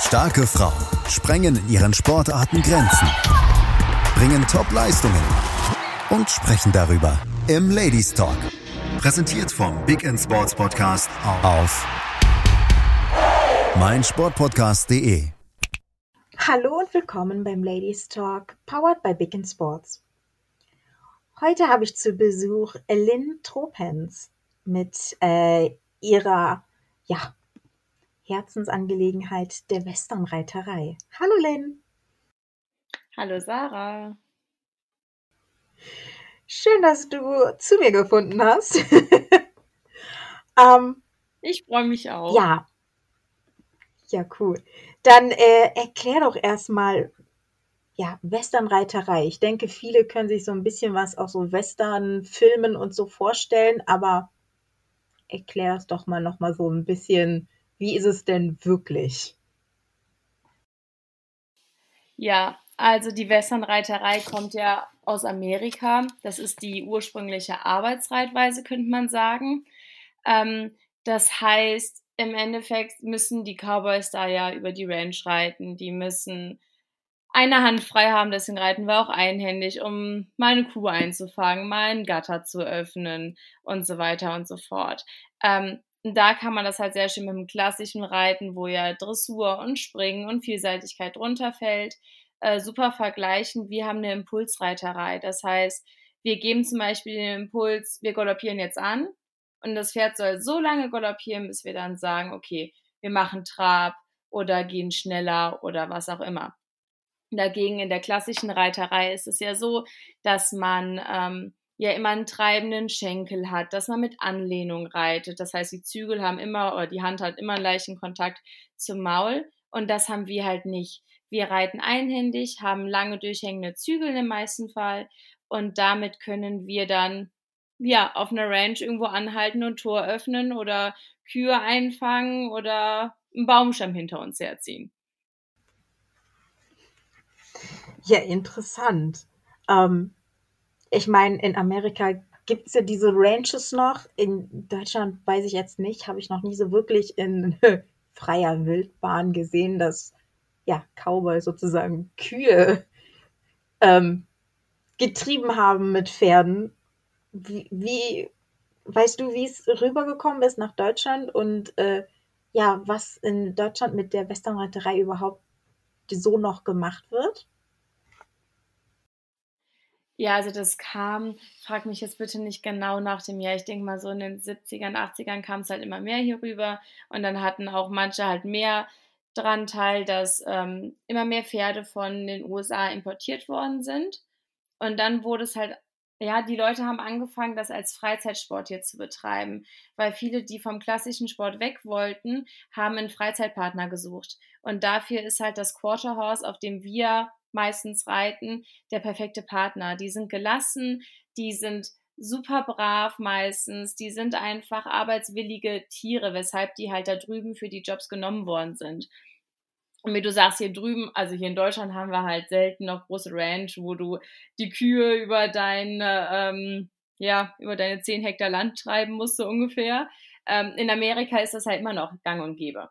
Starke Frauen sprengen in ihren Sportarten Grenzen, bringen Top-Leistungen und sprechen darüber im Ladies Talk. Präsentiert vom Big in Sports Podcast auf meinsportpodcast.de. Hallo und willkommen beim Ladies Talk, powered by Big in Sports. Heute habe ich zu Besuch Lynn Tropens mit ihrer Herzensangelegenheit der Westernreiterei. Hallo Lynn. Hallo Sarah. Schön, dass du zu mir gefunden hast. Ich freue mich auch. Ja, cool. Dann erklär doch erstmal, Westernreiterei. Ich denke, viele können sich so ein bisschen was aus so Westernfilmen und so vorstellen, aber erklär es doch mal nochmal so ein bisschen, wie ist es denn wirklich? Ja, also die Westernreiterei kommt ja aus Amerika. Das ist die ursprüngliche Arbeitsreitweise, könnte man sagen. Das heißt, im Endeffekt müssen die Cowboys da ja über die Ranch reiten. Die müssen eine Hand frei haben, deswegen reiten wir auch einhändig, um mal eine Kuh einzufangen, mal einen Gatter zu öffnen und so weiter und so fort. Da kann man das halt sehr schön mit dem klassischen Reiten, wo ja Dressur und Springen und Vielseitigkeit drunter fällt, super vergleichen. Wir haben eine Impulsreiterei. Das heißt, wir geben zum Beispiel den Impuls, wir galoppieren jetzt an und das Pferd soll so lange galoppieren, bis wir dann sagen, okay, wir machen Trab oder gehen schneller oder was auch immer. Dagegen in der klassischen Reiterei ist es ja so, dass man immer einen treibenden Schenkel hat, dass man mit Anlehnung reitet. Das heißt, die Zügel haben immer, oder die Hand hat immer einen leichten Kontakt zum Maul. Und das haben wir halt nicht. Wir reiten einhändig, haben lange durchhängende Zügel im meisten Fall. Und damit können wir dann, auf einer Ranch irgendwo anhalten und Tor öffnen oder Kühe einfangen oder einen Baumstamm hinter uns herziehen. Ja, interessant. Ich meine, in Amerika gibt es ja diese Ranches noch. In Deutschland weiß ich jetzt nicht, habe ich noch nie so wirklich in freier Wildbahn gesehen, dass Cowboys sozusagen Kühe getrieben haben mit Pferden. Wie weißt du, wie es rübergekommen ist nach Deutschland und was in Deutschland mit der Westernreiterei überhaupt so noch gemacht wird? Ja, also das kam, frag mich jetzt bitte nicht genau nach dem Jahr, ich denke mal so in den 70ern, 80ern kam es halt immer mehr hier rüber und dann hatten auch manche halt mehr dran teil, dass immer mehr Pferde von den USA importiert worden sind und dann wurde es halt, die Leute haben angefangen, das als Freizeitsport hier zu betreiben, weil viele, die vom klassischen Sport weg wollten, haben einen Freizeitpartner gesucht und dafür ist halt das Quarter Horse, auf dem wir meistens reiten, der perfekte Partner. Die sind gelassen, die sind super brav meistens, die sind einfach arbeitswillige Tiere, weshalb die halt da drüben für die Jobs genommen worden sind. Und wie du sagst, hier drüben, also hier in Deutschland haben wir halt selten noch große Ranch, wo du die Kühe über deine 10 Hektar Land treiben musst, so ungefähr. In Amerika ist das halt immer noch gang und gäbe.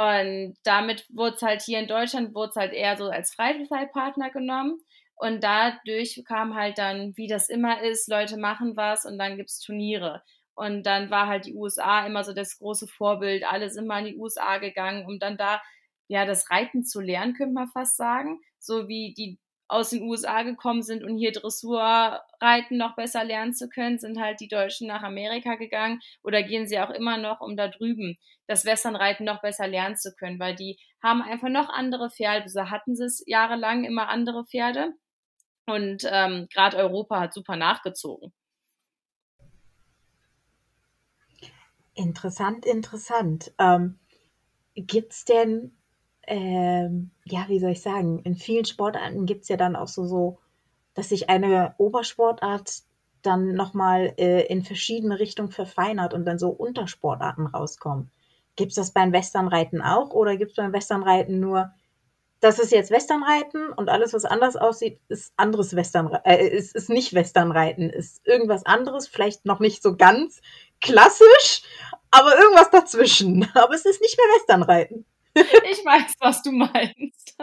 Und damit wurde es halt hier in Deutschland eher so als Freizeitpartner genommen. Und dadurch kam halt dann, wie das immer ist, Leute machen was und dann gibt es Turniere. Und dann war halt die USA immer so das große Vorbild. Alle sind mal in die USA gegangen, um dann da das Reiten zu lernen, könnte man fast sagen. So wie die aus den USA gekommen sind und hier Dressurreiten noch besser lernen zu können, sind halt die Deutschen nach Amerika gegangen oder gehen sie auch immer noch, um da drüben das Westernreiten noch besser lernen zu können, weil die haben einfach noch andere Pferde, also hatten sie es jahrelang immer andere Pferde und gerade Europa hat super nachgezogen. Interessant. Gibt's denn wie soll ich sagen, in vielen Sportarten gibt es ja dann auch so, dass sich eine Obersportart dann nochmal in verschiedene Richtungen verfeinert und dann so Untersportarten rauskommen. Gibt es das beim Westernreiten auch oder gibt es beim Westernreiten nur, das ist jetzt Westernreiten und alles, was anders aussieht, ist anderes ist nicht Westernreiten, ist irgendwas anderes, vielleicht noch nicht so ganz klassisch, aber irgendwas dazwischen. Aber es ist nicht mehr Westernreiten. Ich weiß, was du meinst.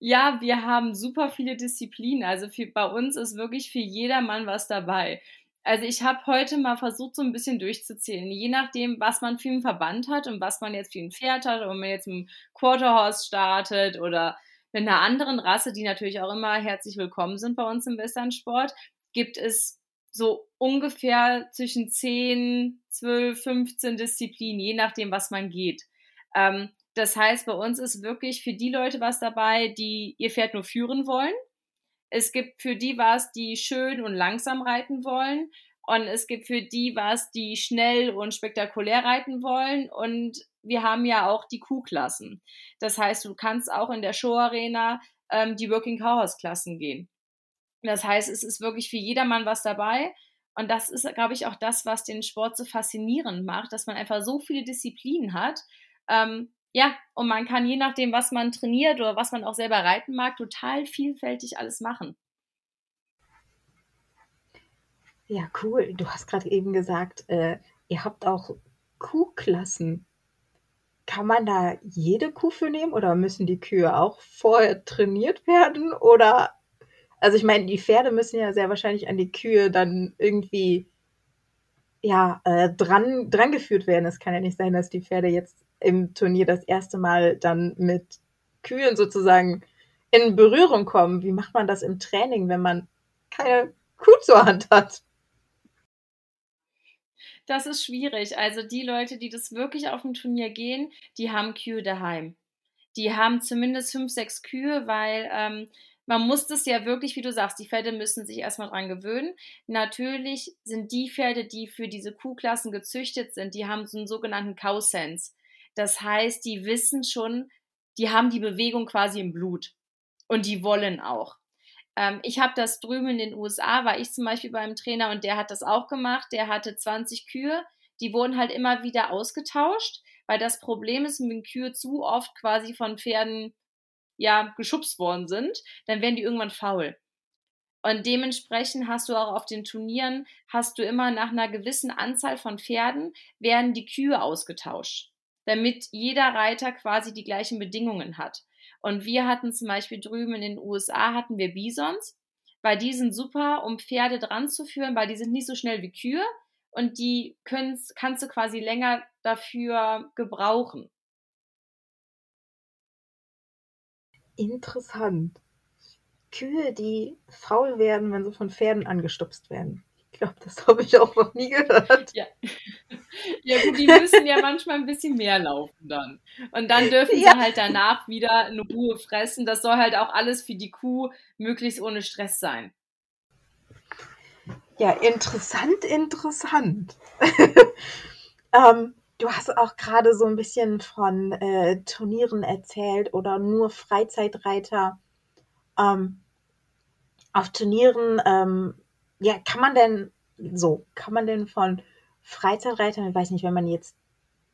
Ja, wir haben super viele Disziplinen. Also bei uns ist wirklich für jedermann was dabei. Also ich habe heute mal versucht, so ein bisschen durchzuzählen. Je nachdem, was man für einen Verband hat und was man jetzt für ein Pferd hat, ob man jetzt mit einem Quarter Horse startet oder mit einer anderen Rasse, die natürlich auch immer herzlich willkommen sind bei uns im Westernsport, gibt es so ungefähr zwischen 10, 12, 15 Disziplinen, je nachdem, was man geht. Das heißt, bei uns ist wirklich für die Leute was dabei, die ihr Pferd nur führen wollen. Es gibt für die was, die schön und langsam reiten wollen. Und es gibt für die was, die schnell und spektakulär reiten wollen. Und wir haben ja auch die Q-Klassen. Das heißt, du kannst auch in der Show-Arena die Working Cowhorse-Klassen gehen. Das heißt, es ist wirklich für jedermann was dabei. Und das ist, glaube ich, auch das, was den Sport so faszinierend macht, dass man einfach so viele Disziplinen hat. Ja, und man kann je nachdem, was man trainiert oder was man auch selber reiten mag, total vielfältig alles machen. Ja, cool. Du hast gerade eben gesagt, ihr habt auch Kuhklassen. Kann man da jede Kuh für nehmen oder müssen die Kühe auch vorher trainiert werden? Oder, also ich meine, die Pferde müssen ja sehr wahrscheinlich an die Kühe dann irgendwie ja, dran geführt werden. Es kann ja nicht sein, dass die Pferde jetzt im Turnier das erste Mal dann mit Kühen sozusagen in Berührung kommen. Wie macht man das im Training, wenn man keine Kuh zur Hand hat? Das ist schwierig. Also die Leute, die das wirklich auf ein Turnier gehen, die haben Kühe daheim. Die haben zumindest 5, 6 Kühe, weil man muss das ja wirklich, wie du sagst, die Pferde müssen sich erstmal dran gewöhnen. Natürlich sind die Pferde, die für diese Kuhklassen gezüchtet sind, die haben so einen sogenannten Cow-Sense. Das heißt, die wissen schon, die haben die Bewegung quasi im Blut und die wollen auch. Ich habe das drüben in den USA, war ich zum Beispiel bei einem Trainer und der hat das auch gemacht. Der hatte 20 Kühe, die wurden halt immer wieder ausgetauscht, weil das Problem ist, wenn Kühe zu oft quasi von Pferden ja geschubst worden sind, dann werden die irgendwann faul. Und dementsprechend hast du auch auf den Turnieren, hast du immer nach einer gewissen Anzahl von Pferden, werden die Kühe ausgetauscht, damit jeder Reiter quasi die gleichen Bedingungen hat. Und wir hatten zum Beispiel drüben in den USA hatten wir Bisons, weil die sind super, um Pferde dran zu führen, weil die sind nicht so schnell wie Kühe und die kannst du quasi länger dafür gebrauchen. Interessant. Kühe, die faul werden, wenn sie von Pferden angestupst werden. Ich glaube, das habe ich auch noch nie gehört. Ja. Ja gut, die müssen ja manchmal ein bisschen mehr laufen dann. Und dann dürfen sie halt danach wieder in Ruhe fressen. Das soll halt auch alles für die Kuh möglichst ohne Stress sein. Ja, interessant. Du hast auch gerade so ein bisschen von Turnieren erzählt oder nur Freizeitreiter. Auf Turnieren... Ja, kann man denn von Freizeitreitern, ich weiß nicht, wenn man jetzt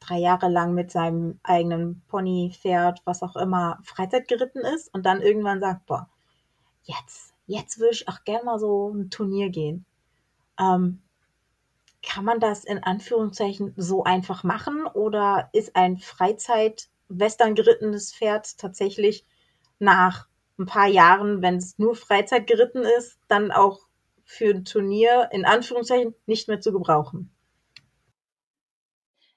3 Jahre lang mit seinem eigenen Pony, Pferd, was auch immer, Freizeit geritten ist und dann irgendwann sagt, boah, jetzt würde ich auch gerne mal so ein Turnier gehen. Kann man das in Anführungszeichen so einfach machen oder ist ein Freizeit-Western gerittenes Pferd tatsächlich nach ein paar Jahren, wenn es nur Freizeit geritten ist, dann auch für ein Turnier, in Anführungszeichen, nicht mehr zu gebrauchen?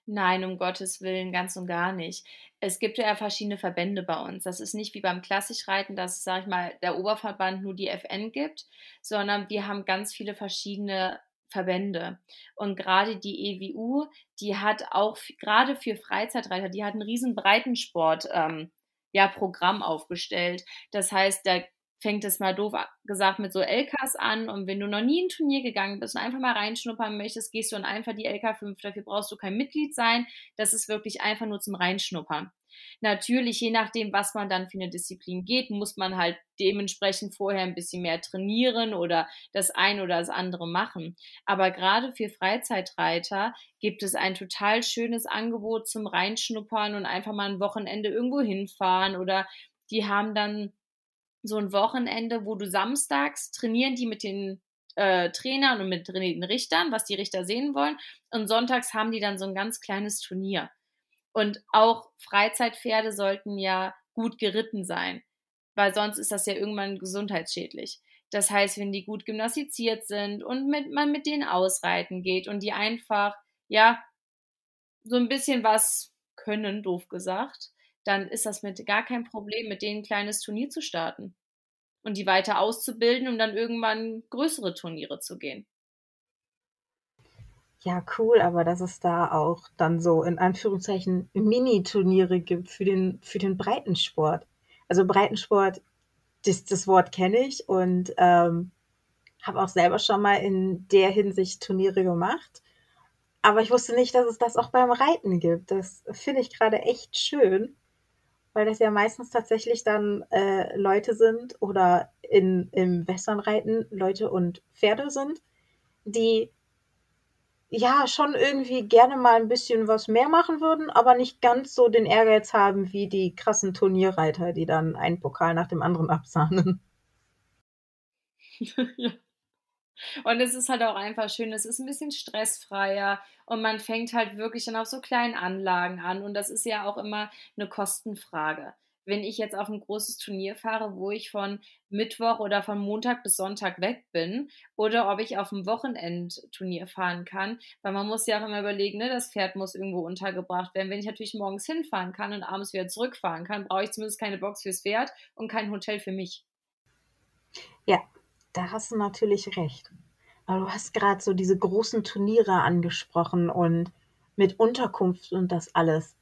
Nein, um Gottes Willen, ganz und gar nicht. Es gibt ja verschiedene Verbände bei uns. Das ist nicht wie beim Klassikreiten, dass es, sag ich mal, der Oberverband nur die FN gibt, sondern wir haben ganz viele verschiedene Verbände. Und gerade die EWU, die hat auch, gerade für Freizeitreiter, die hat einen riesen Breitensport, Programm aufgestellt. Das heißt, da fängt es mal doof gesagt mit so LKs an und wenn du noch nie in ein Turnier gegangen bist und einfach mal reinschnuppern möchtest, gehst du in einfach die LK5, dafür brauchst du kein Mitglied sein, das ist wirklich einfach nur zum Reinschnuppern. Natürlich, je nachdem, was man dann für eine Disziplin geht, muss man halt dementsprechend vorher ein bisschen mehr trainieren oder das ein oder das andere machen. Aber gerade für Freizeitreiter gibt es ein total schönes Angebot zum Reinschnuppern und einfach mal ein Wochenende irgendwo hinfahren oder die haben dann so ein Wochenende, wo du samstags trainieren die mit den Trainern und mit den Richtern, was die Richter sehen wollen. Und sonntags haben die dann so ein ganz kleines Turnier. Und auch Freizeitpferde sollten ja gut geritten sein, weil sonst ist das ja irgendwann gesundheitsschädlich. Das heißt, wenn die gut gymnastiziert sind und man mit denen ausreiten geht und die einfach, ja, so ein bisschen was können, doof gesagt, dann ist das mit gar kein Problem, mit denen ein kleines Turnier zu starten und die weiter auszubilden, um dann irgendwann größere Turniere zu gehen. Ja, cool, aber dass es da auch dann so in Anführungszeichen Mini-Turniere gibt für den Breitensport. Also Breitensport, das Wort kenne ich und habe auch selber schon mal in der Hinsicht Turniere gemacht. Aber ich wusste nicht, dass es das auch beim Reiten gibt. Das finde ich gerade echt schön, weil das ja meistens tatsächlich dann Leute sind oder im Westernreiten Leute und Pferde sind, die ja schon irgendwie gerne mal ein bisschen was mehr machen würden, aber nicht ganz so den Ehrgeiz haben wie die krassen Turnierreiter, die dann einen Pokal nach dem anderen absahnen. Und es ist halt auch einfach schön, es ist ein bisschen stressfreier und man fängt halt wirklich dann auf so kleinen Anlagen an und das ist ja auch immer eine Kostenfrage. Wenn ich jetzt auf ein großes Turnier fahre, wo ich von Mittwoch oder von Montag bis Sonntag weg bin oder ob ich auf ein Wochenendturnier fahren kann, weil man muss ja auch immer überlegen, ne, das Pferd muss irgendwo untergebracht werden. Wenn ich natürlich morgens hinfahren kann und abends wieder zurückfahren kann, brauche ich zumindest keine Box fürs Pferd und kein Hotel für mich. Ja, da hast du natürlich recht. Aber du hast gerade so diese großen Turniere angesprochen und mit Unterkunft und das alles.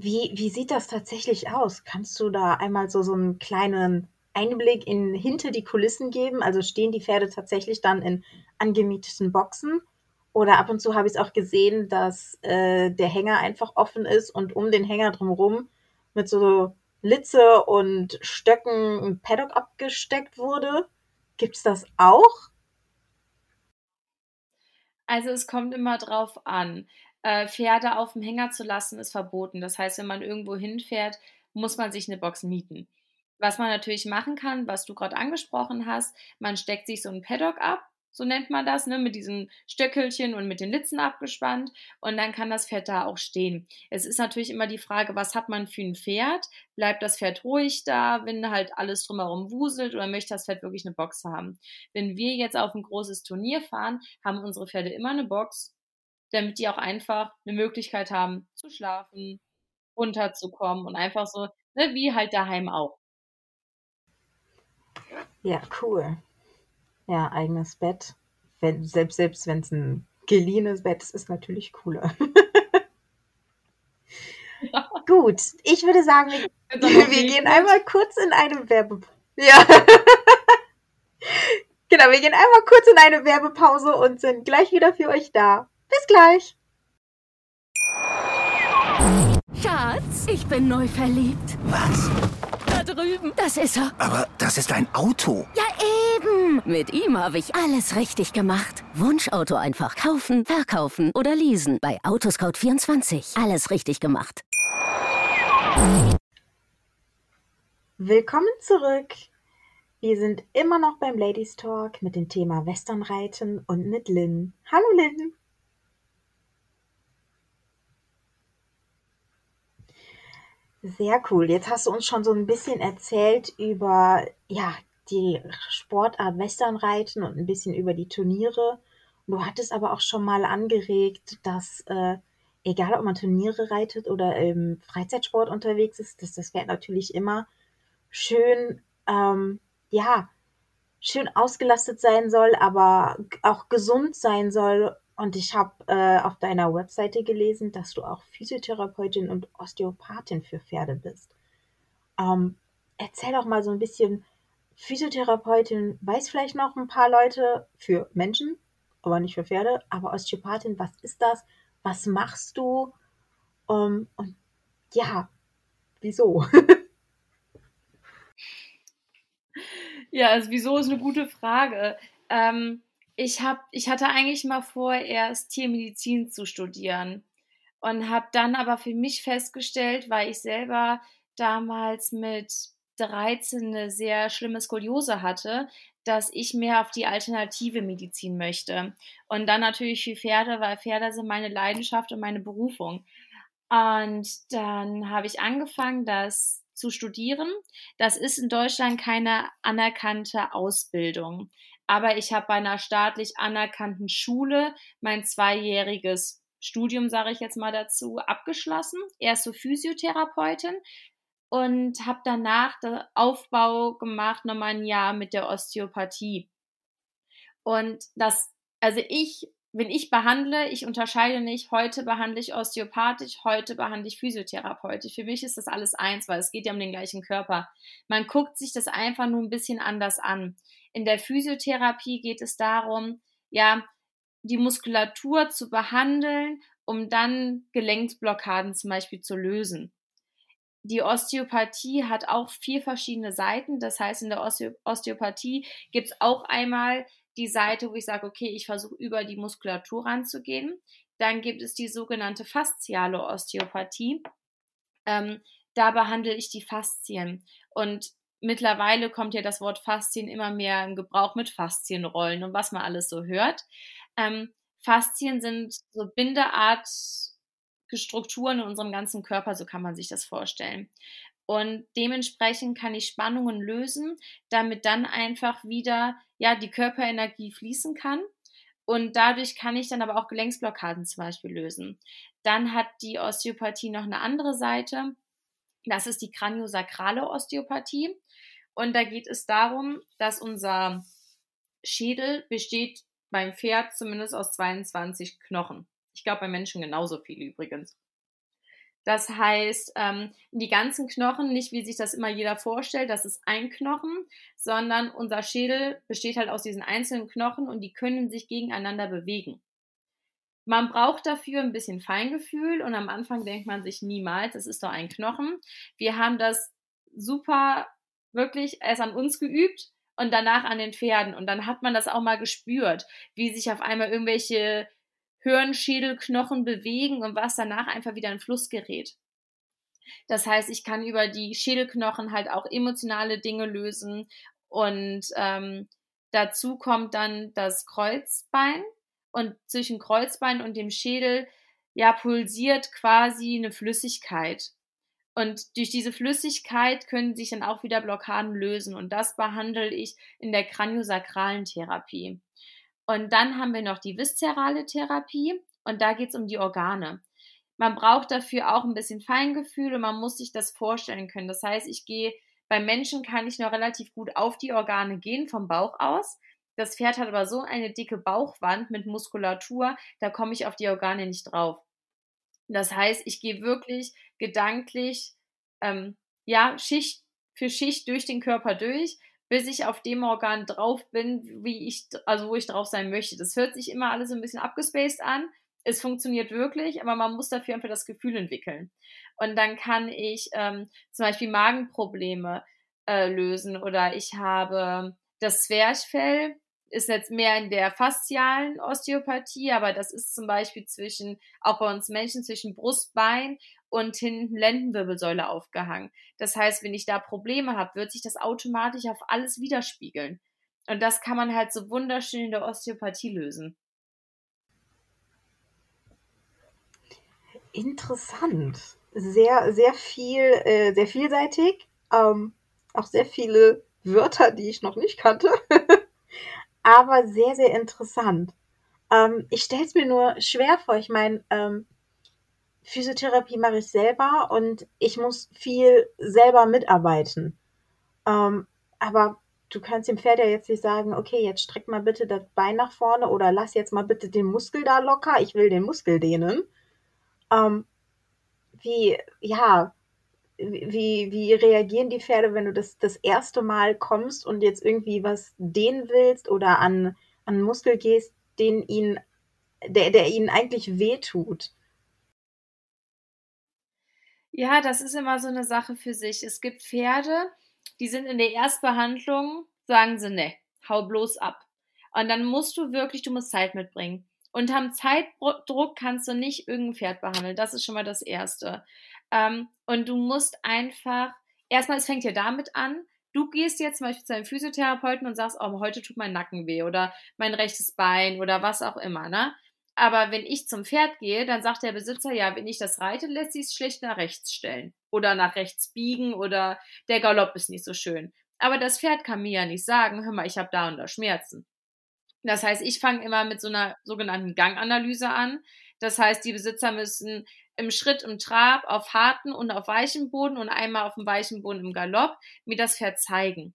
Wie sieht das tatsächlich aus? Kannst du da einmal so einen kleinen Einblick hinter die Kulissen geben? Also stehen die Pferde tatsächlich dann in angemieteten Boxen? Oder ab und zu habe ich es auch gesehen, dass der Hänger einfach offen ist und um den Hänger drumherum mit so Litze und Stöcken ein Paddock abgesteckt wurde. Gibt es das auch? Also es kommt immer drauf an. Pferde auf dem Hänger zu lassen, ist verboten. Das heißt, wenn man irgendwo hinfährt, muss man sich eine Box mieten. Was man natürlich machen kann, was du gerade angesprochen hast, man steckt sich so ein Paddock ab, so nennt man das, ne, mit diesen Stöckelchen und mit den Litzen abgespannt und dann kann das Pferd da auch stehen. Es ist natürlich immer die Frage, was hat man für ein Pferd? Bleibt das Pferd ruhig da, wenn halt alles drumherum wuselt oder möchte das Pferd wirklich eine Box haben? Wenn wir jetzt auf ein großes Turnier fahren, haben unsere Pferde immer eine Box, damit die auch einfach eine Möglichkeit haben, zu schlafen, runterzukommen und einfach so, ne, wie halt daheim auch. Ja, cool. Ja, eigenes Bett. Selbst wenn es ein geliehenes Bett ist, ist natürlich cooler. Ja. Gut, ich würde sagen, wir gehen einmal kurz in eine Werbepause. Ja. Genau, wir gehen einmal kurz in eine Werbepause und sind gleich wieder für euch da. Bis gleich. Schatz, ich bin neu verliebt. Was? Da drüben. Das ist er. Aber das ist ein Auto. Ja, eben. Mit ihm habe ich alles richtig gemacht. Wunschauto einfach kaufen, verkaufen oder leasen. Bei Autoscout24. Alles richtig gemacht. Willkommen zurück. Wir sind immer noch beim Ladies Talk mit dem Thema Westernreiten und mit Lynn. Hallo Lynn. Sehr cool. Jetzt hast du uns schon so ein bisschen erzählt über ja, die Sportart Westernreiten und ein bisschen über die Turniere. Du hattest aber auch schon mal angeregt, dass egal ob man Turniere reitet oder im Freizeitsport unterwegs ist, dass das Pferd natürlich immer schön, schön ausgelastet sein soll, aber auch gesund sein soll. Und ich habe auf deiner Webseite gelesen, dass du auch Physiotherapeutin und Osteopathin für Pferde bist. Erzähl doch mal so ein bisschen, Physiotherapeutin weiß vielleicht noch ein paar Leute für Menschen, aber nicht für Pferde. Aber Osteopathin, was ist das? Was machst du? Und ja, wieso? Ja, also wieso ist eine gute Frage. Ich hatte eigentlich mal vor, erst Tiermedizin zu studieren und habe dann aber für mich festgestellt, weil ich selber damals mit 13 eine sehr schlimme Skoliose hatte, dass ich mehr auf die alternative Medizin möchte. Und dann natürlich für Pferde, weil Pferde sind meine Leidenschaft und meine Berufung. Und dann habe ich angefangen, das zu studieren. Das ist in Deutschland keine anerkannte Ausbildung. Aber ich habe bei einer staatlich anerkannten Schule mein 2-jähriges Studium, sage ich jetzt mal dazu, abgeschlossen. Erst so Physiotherapeutin. Und habe danach den Aufbau gemacht, nochmal ein Jahr mit der Osteopathie. Und das, also wenn ich behandle, ich unterscheide nicht, heute behandle ich osteopathisch, heute behandle ich physiotherapeutisch. Für mich ist das alles eins, weil es geht ja um den gleichen Körper. Man guckt sich das einfach nur ein bisschen anders an. In der Physiotherapie geht es darum, ja, die Muskulatur zu behandeln, um dann Gelenksblockaden zum Beispiel zu lösen. Die Osteopathie hat auch 4 verschiedene Seiten. Das heißt, in der Osteopathie gibt es auch einmal die Seite, wo ich sage, okay, ich versuche über die Muskulatur ranzugehen. Dann gibt es die sogenannte fasziale Osteopathie. Da behandle ich die Faszien. Und mittlerweile kommt ja das Wort Faszien immer mehr im Gebrauch mit Faszienrollen und was man alles so hört. Faszien sind so Bindeart Strukturen in unserem ganzen Körper, so kann man sich das vorstellen. Und dementsprechend kann ich Spannungen lösen, damit dann einfach wieder ja, die Körperenergie fließen kann. Und dadurch kann ich dann aber auch Gelenksblockaden zum Beispiel lösen. Dann hat die Osteopathie noch eine andere Seite. Das ist die kraniosakrale Osteopathie. Und da geht es darum, dass unser Schädel besteht beim Pferd zumindest aus 22 Knochen. Ich glaube, bei Menschen genauso viel übrigens. Das heißt, die ganzen Knochen, nicht wie sich das immer jeder vorstellt, das ist ein Knochen, sondern unser Schädel besteht halt aus diesen einzelnen Knochen und die können sich gegeneinander bewegen. Man braucht dafür ein bisschen Feingefühl und am Anfang denkt man sich niemals, es ist doch ein Knochen. Wir haben das super wirklich erst an uns geübt und danach an den Pferden und dann hat man das auch mal gespürt, wie sich auf einmal irgendwelche Hirnschädelknochen bewegen und was danach einfach wieder in Fluss gerät. Das heißt, ich kann über die Schädelknochen halt auch emotionale Dinge lösen und dazu kommt dann das Kreuzbein und zwischen Kreuzbein und dem Schädel ja pulsiert quasi eine Flüssigkeit und durch diese Flüssigkeit können sich dann auch wieder Blockaden lösen und das behandle ich in der kraniosakralen Therapie. Und dann haben wir noch die viszerale Therapie und da geht es um die Organe. Man braucht dafür auch ein bisschen Feingefühl und man muss sich das vorstellen können. Das heißt, bei Menschen kann ich noch relativ gut auf die Organe gehen, vom Bauch aus. Das Pferd hat aber so eine dicke Bauchwand mit Muskulatur, da komme ich auf die Organe nicht drauf. Das heißt, ich gehe wirklich gedanklich Schicht für Schicht durch den Körper durch, bis ich auf dem Organ drauf bin, wo ich drauf sein möchte. Das hört sich immer alles so ein bisschen abgespaced an. Es funktioniert wirklich, aber man muss dafür einfach das Gefühl entwickeln. Und dann kann ich zum Beispiel Magenprobleme lösen oder ich habe das Zwerchfell, ist jetzt mehr in der faszialen Osteopathie, aber das ist zum Beispiel auch bei uns Menschen, zwischen Brustbein und hinten Lendenwirbelsäule aufgehangen. Das heißt, wenn ich da Probleme habe, wird sich das automatisch auf alles widerspiegeln. Und das kann man halt so wunderschön in der Osteopathie lösen. Interessant. Sehr, sehr viel, sehr vielseitig. Auch sehr viele Wörter, die ich noch nicht kannte. Aber sehr, sehr interessant. Ich stelle es mir nur schwer vor. Ich meine, Physiotherapie mache ich selber und ich muss viel selber mitarbeiten. Aber du kannst dem Pferd ja jetzt nicht sagen, okay, jetzt streck mal bitte das Bein nach vorne oder lass jetzt mal bitte den Muskel da locker. Ich will den Muskel dehnen. Wie reagieren die Pferde, wenn du das erste Mal kommst und jetzt irgendwie was dehnen willst oder an Muskel gehst, der ihnen eigentlich wehtut? Ja, das ist immer so eine Sache für sich. Es gibt Pferde, die sind in der Erstbehandlung, sagen sie, ne, hau bloß ab. Und dann musst du Zeit mitbringen. Unterm Zeitdruck kannst du nicht irgendein Pferd behandeln. Das ist schon mal das Erste. Und du musst einfach erstmal, es fängt ja damit an, du gehst jetzt zum Beispiel zu einem Physiotherapeuten und sagst, oh, heute tut mein Nacken weh oder mein rechtes Bein oder was auch immer, ne? Aber wenn ich zum Pferd gehe, dann sagt der Besitzer, ja, wenn ich das reite, lässt sie es schlecht nach rechts stellen oder nach rechts biegen oder der Galopp ist nicht so schön. Aber das Pferd kann mir ja nicht sagen, hör mal, ich habe da und da Schmerzen. Das heißt, ich fange immer mit so einer sogenannten Ganganalyse an. Das heißt, die Besitzer müssen im Schritt, im Trab, auf harten und auf weichem Boden und einmal auf dem weichen Boden im Galopp mir das Pferd zeigen.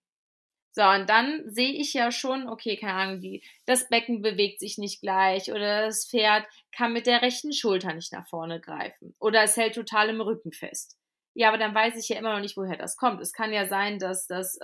So, und dann sehe ich ja schon, okay, keine Ahnung, das Becken bewegt sich nicht gleich oder das Pferd kann mit der rechten Schulter nicht nach vorne greifen oder es hält total im Rücken fest. Ja, aber dann weiß ich ja immer noch nicht, woher das kommt. Es kann ja sein, dass das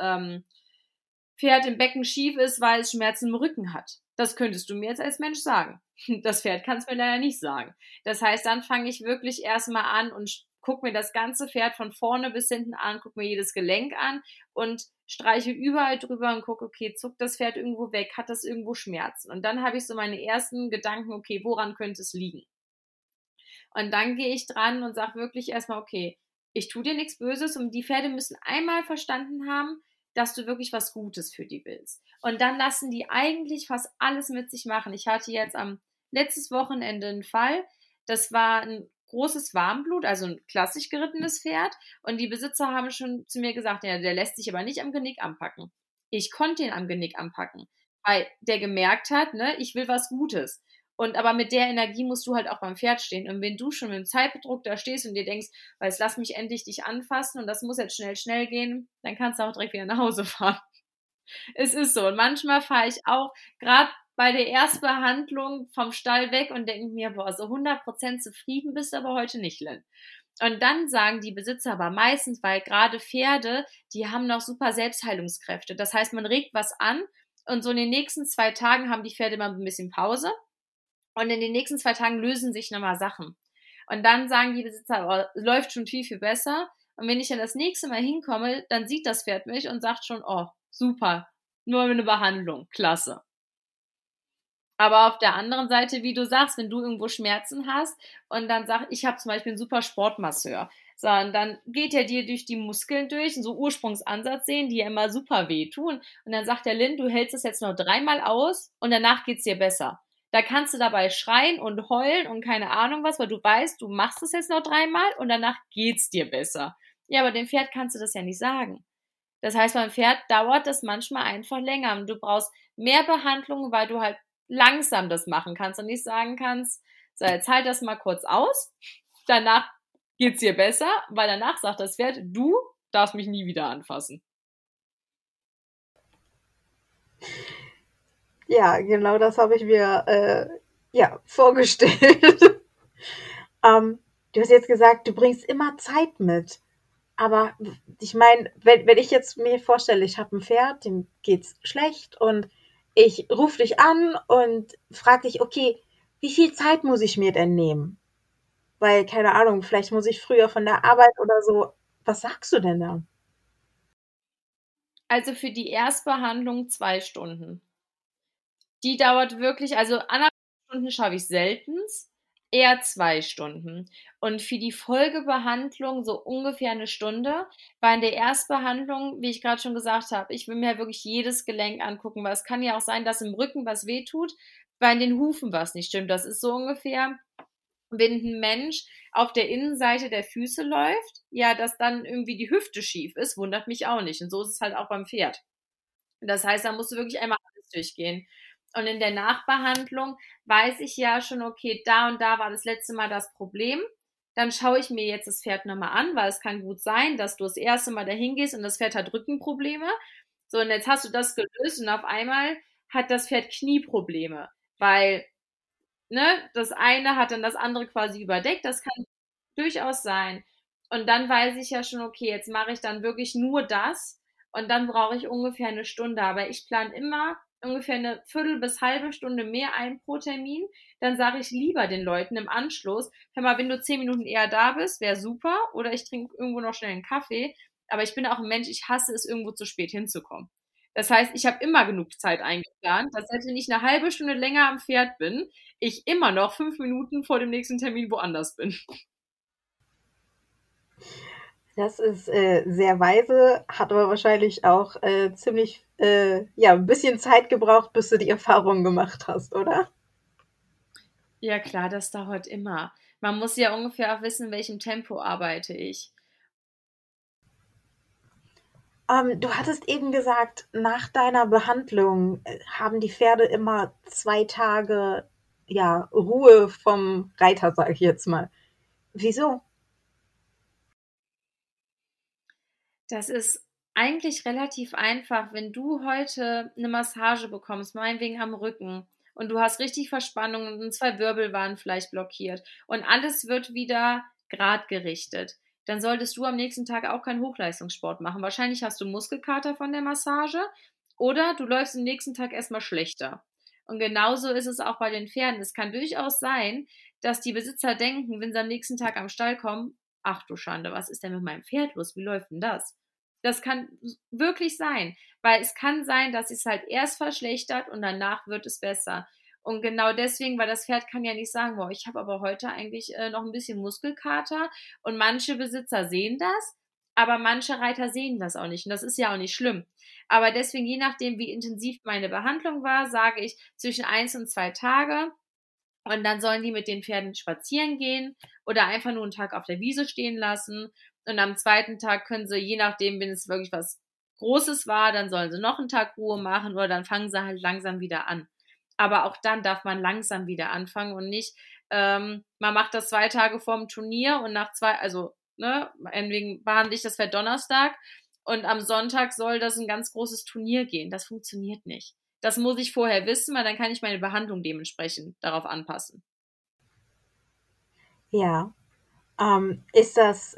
Pferd im Becken schief ist, weil es Schmerzen im Rücken hat. Das könntest du mir jetzt als Mensch sagen. Das Pferd kann es mir leider nicht sagen. Das heißt, dann fange ich wirklich erstmal an und guck mir das ganze Pferd von vorne bis hinten an, guck mir jedes Gelenk an und streiche überall drüber und gucke, okay, zuckt das Pferd irgendwo weg, hat das irgendwo Schmerzen? Und dann habe ich so meine ersten Gedanken, okay, woran könnte es liegen? Und dann gehe ich dran und sage wirklich erstmal, okay, ich tue dir nichts Böses und die Pferde müssen einmal verstanden haben, dass du wirklich was Gutes für die willst. Und dann lassen die eigentlich fast alles mit sich machen. Ich hatte jetzt am letzten Wochenende einen Fall, das war ein großes Warmblut, also ein klassisch gerittenes Pferd. Und die Besitzer haben schon zu mir gesagt, ja, der lässt sich aber nicht am Genick anpacken. Ich konnte ihn am Genick anpacken, weil der gemerkt hat, ne, ich will was Gutes. Und aber mit der Energie musst du halt auch beim Pferd stehen. Und wenn du schon mit dem Zeitdruck da stehst und dir denkst, weil lass mich endlich dich anfassen und das muss jetzt schnell gehen, dann kannst du auch direkt wieder nach Hause fahren. Es ist so. Und manchmal fahre ich auch gerade bei der Erstbehandlung vom Stall weg und denke mir, boah, so 100% zufrieden bist du aber heute nicht, Lynn. Und dann sagen die Besitzer aber meistens, weil gerade Pferde, die haben noch super Selbstheilungskräfte. Das heißt, man regt was an und so in den nächsten 2 Tagen haben die Pferde mal ein bisschen Pause. Und in den nächsten 2 Tagen lösen sich nochmal Sachen. Und dann sagen die Besitzer, oh, läuft schon viel, viel besser. Und wenn ich dann das nächste Mal hinkomme, dann sieht das Pferd mich und sagt schon, oh, super, nur eine Behandlung, klasse. Aber auf der anderen Seite, wie du sagst, wenn du irgendwo Schmerzen hast und dann sagst, ich habe zum Beispiel einen super Sportmasseur, so, und dann geht er dir durch die Muskeln durch, so Ursprungsansatz sehen, die ja immer super wehtun. Und dann sagt der Lynn, du hältst es jetzt noch 3-mal aus und danach geht's dir besser. Da kannst du dabei schreien und heulen und keine Ahnung was, weil du weißt, du machst es jetzt noch 3-mal und danach geht's dir besser. Ja, aber dem Pferd kannst du das ja nicht sagen. Das heißt, beim Pferd dauert das manchmal einfach länger und du brauchst mehr Behandlung, weil du halt langsam das machen kannst und nicht sagen kannst, so, jetzt halt das mal kurz aus, danach geht's dir besser, weil danach sagt das Pferd, du darfst mich nie wieder anfassen. Ja, genau das habe ich mir vorgestellt. Du hast jetzt gesagt, du bringst immer Zeit mit. Aber ich meine, wenn ich jetzt mir vorstelle, ich habe ein Pferd, dem geht's schlecht und ich rufe dich an und frage dich, okay, wie viel Zeit muss ich mir denn nehmen? Weil, keine Ahnung, vielleicht muss ich früher von der Arbeit oder so. Was sagst du denn da? Also für die Erstbehandlung 2 Stunden. Die dauert wirklich, also 1,5 Stunden schaffe ich seltenst, eher 2 Stunden. Und für die Folgebehandlung so ungefähr 1 Stunde, weil in der Erstbehandlung, wie ich gerade schon gesagt habe, ich will mir wirklich jedes Gelenk angucken, weil es kann ja auch sein, dass im Rücken was wehtut, weil in den Hufen was nicht stimmt. Das ist so ungefähr, wenn ein Mensch auf der Innenseite der Füße läuft, ja, dass dann irgendwie die Hüfte schief ist, wundert mich auch nicht. Und so ist es halt auch beim Pferd. Das heißt, da musst du wirklich einmal alles durchgehen. Und in der Nachbehandlung weiß ich ja schon, okay, da und da war das letzte Mal das Problem. Dann schaue ich mir jetzt das Pferd nochmal an, weil es kann gut sein, dass du das erste Mal dahin gehst und das Pferd hat Rückenprobleme. So, und jetzt hast du das gelöst und auf einmal hat das Pferd Knieprobleme, weil ne, das eine hat dann das andere quasi überdeckt. Das kann durchaus sein. Und dann weiß ich ja schon, okay, jetzt mache ich dann wirklich nur das und dann brauche ich ungefähr 1 Stunde. Aber ich plane immer ungefähr 1/4 bis halbe Stunde mehr ein pro Termin, dann sage ich lieber den Leuten im Anschluss, hör mal, wenn du 10 Minuten eher da bist, wäre super, oder ich trinke irgendwo noch schnell einen Kaffee, aber ich bin auch ein Mensch, ich hasse es, irgendwo zu spät hinzukommen. Das heißt, ich habe immer genug Zeit eingeplant, dass selbst wenn ich 1/2 Stunde länger am Pferd bin, ich immer noch 5 Minuten vor dem nächsten Termin woanders bin. Das ist sehr weise, hat aber wahrscheinlich auch ziemlich, ein bisschen Zeit gebraucht, bis du die Erfahrung gemacht hast, oder? Ja klar, das dauert immer. Man muss ja ungefähr auch wissen, in welchem Tempo arbeite ich. Du hattest eben gesagt, nach deiner Behandlung haben die Pferde immer 2 Tage Ruhe vom Reiter, sage ich jetzt mal. Wieso? Das ist eigentlich relativ einfach. Wenn du heute eine Massage bekommst, meinetwegen am Rücken, und du hast richtig Verspannungen und 2 Wirbel waren vielleicht blockiert und alles wird wieder geradgerichtet, dann solltest du am nächsten Tag auch keinen Hochleistungssport machen. Wahrscheinlich hast du Muskelkater von der Massage oder du läufst am nächsten Tag erstmal schlechter. Und genauso ist es auch bei den Pferden. Es kann durchaus sein, dass die Besitzer denken, wenn sie am nächsten Tag am Stall kommen, ach du Schande, was ist denn mit meinem Pferd los? Wie läuft denn das? Das kann wirklich sein, weil es kann sein, dass es halt erst verschlechtert und danach wird es besser. Und genau deswegen, weil das Pferd kann ja nicht sagen, boah, ich habe aber heute eigentlich noch ein bisschen Muskelkater, und manche Besitzer sehen das, aber manche Reiter sehen das auch nicht, und das ist ja auch nicht schlimm. Aber deswegen, je nachdem, wie intensiv meine Behandlung war, sage ich zwischen 1 und 2 Tage, und dann sollen die mit den Pferden spazieren gehen oder einfach nur einen Tag auf der Wiese stehen lassen. Und am 2. Tag können sie, je nachdem, wenn es wirklich was Großes war, dann sollen sie noch einen Tag Ruhe machen oder dann fangen sie halt langsam wieder an. Aber auch dann darf man langsam wieder anfangen und nicht, man macht das 2 Tage vorm Turnier und nach 2, deswegen behandle ich das für Donnerstag und am Sonntag soll das ein ganz großes Turnier gehen. Das funktioniert nicht. Das muss ich vorher wissen, weil dann kann ich meine Behandlung dementsprechend darauf anpassen. Ja, ist das...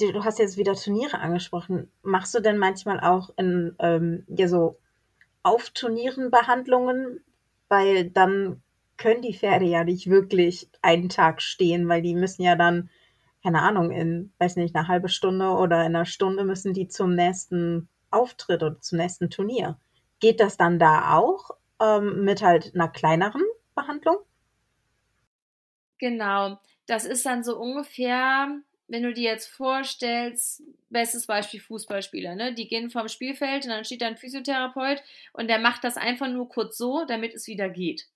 Du hast jetzt wieder Turniere angesprochen. Machst du denn manchmal auch in so auf Turnieren Behandlungen? Weil dann können die Pferde ja nicht wirklich einen Tag stehen, weil die müssen ja dann, keine Ahnung, in, weiß nicht, einer halben Stunde oder in einer Stunde müssen die zum nächsten Auftritt oder zum nächsten Turnier. Geht das dann da auch mit halt einer kleineren Behandlung? Genau, das ist dann so ungefähr... Wenn du dir jetzt vorstellst, bestes Beispiel Fußballspieler, ne? Die gehen vom Spielfeld und dann steht da ein Physiotherapeut und der macht das einfach nur kurz so, damit es wieder geht.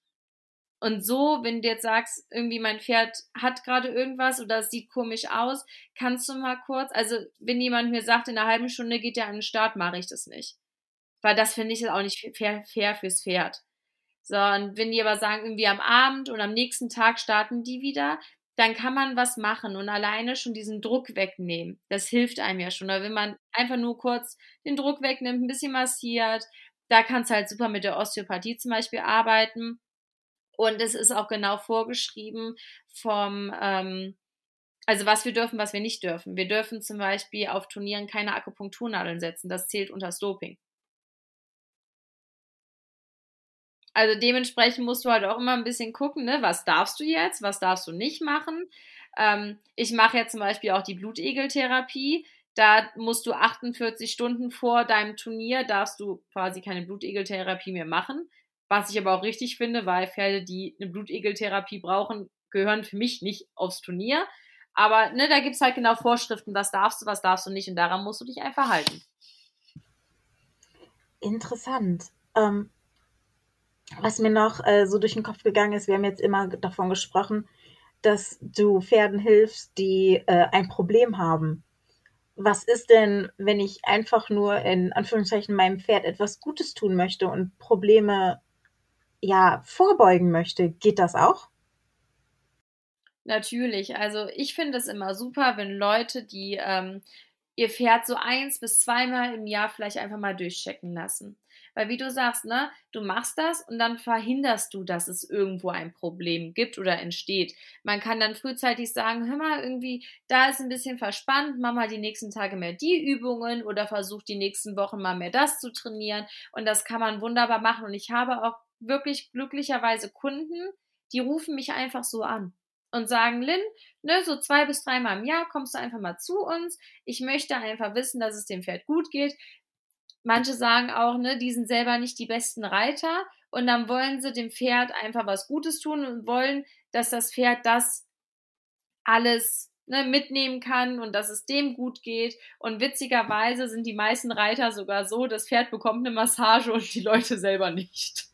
Und so, wenn du jetzt sagst, irgendwie mein Pferd hat gerade irgendwas oder es sieht komisch aus, kannst du mal kurz, also wenn jemand mir sagt, in einer halben Stunde geht der an den Start, mache ich das nicht. Weil das finde ich auch nicht fair fürs Pferd. So, und wenn die aber sagen, irgendwie am Abend und am nächsten Tag starten die wieder, dann kann man was machen und alleine schon diesen Druck wegnehmen. Das hilft einem ja schon. Oder wenn man einfach nur kurz den Druck wegnimmt, ein bisschen massiert, da kannst du halt super mit der Osteopathie zum Beispiel arbeiten. Und es ist auch genau vorgeschrieben vom, was wir dürfen, was wir nicht dürfen. Wir dürfen zum Beispiel auf Turnieren keine Akupunkturnadeln setzen. Das zählt unter das Doping. Also dementsprechend musst du halt auch immer ein bisschen gucken, ne? Was darfst du jetzt, was darfst du nicht machen. Ich mache ja zum Beispiel auch die Blutegeltherapie. Da musst du 48 Stunden vor deinem Turnier, darfst du quasi keine Blutegeltherapie mehr machen. Was ich aber auch richtig finde, weil Pferde, die eine Blutegeltherapie brauchen, gehören für mich nicht aufs Turnier. Aber ne, da gibt es halt genau Vorschriften, was darfst du nicht. Und daran musst du dich einfach halten. Interessant. Was mir noch so durch den Kopf gegangen ist, wir haben jetzt immer davon gesprochen, dass du Pferden hilfst, die ein Problem haben. Was ist denn, wenn ich einfach nur in Anführungszeichen meinem Pferd etwas Gutes tun möchte und Probleme vorbeugen möchte? Geht das auch? Natürlich. Also ich finde es immer super, wenn Leute, die ihr Pferd so 1- bis 2-mal im Jahr vielleicht einfach mal durchchecken lassen. Weil wie du sagst, ne, du machst das und dann verhinderst du, dass es irgendwo ein Problem gibt oder entsteht. Man kann dann frühzeitig sagen, hör mal, irgendwie, da ist ein bisschen verspannt, mach mal die nächsten Tage mehr die Übungen oder versuch die nächsten Wochen mal mehr das zu trainieren, und das kann man wunderbar machen. Und ich habe auch wirklich glücklicherweise Kunden, die rufen mich einfach so an und sagen, Lynn, ne, so 2- bis 3-mal im Jahr kommst du einfach mal zu uns, ich möchte einfach wissen, dass es dem Pferd gut geht. Manche sagen auch, ne, die sind selber nicht die besten Reiter, und dann wollen sie dem Pferd einfach was Gutes tun und wollen, dass das Pferd das alles mitnehmen kann und dass es dem gut geht. Und witzigerweise sind die meisten Reiter sogar so, das Pferd bekommt eine Massage und die Leute selber nicht.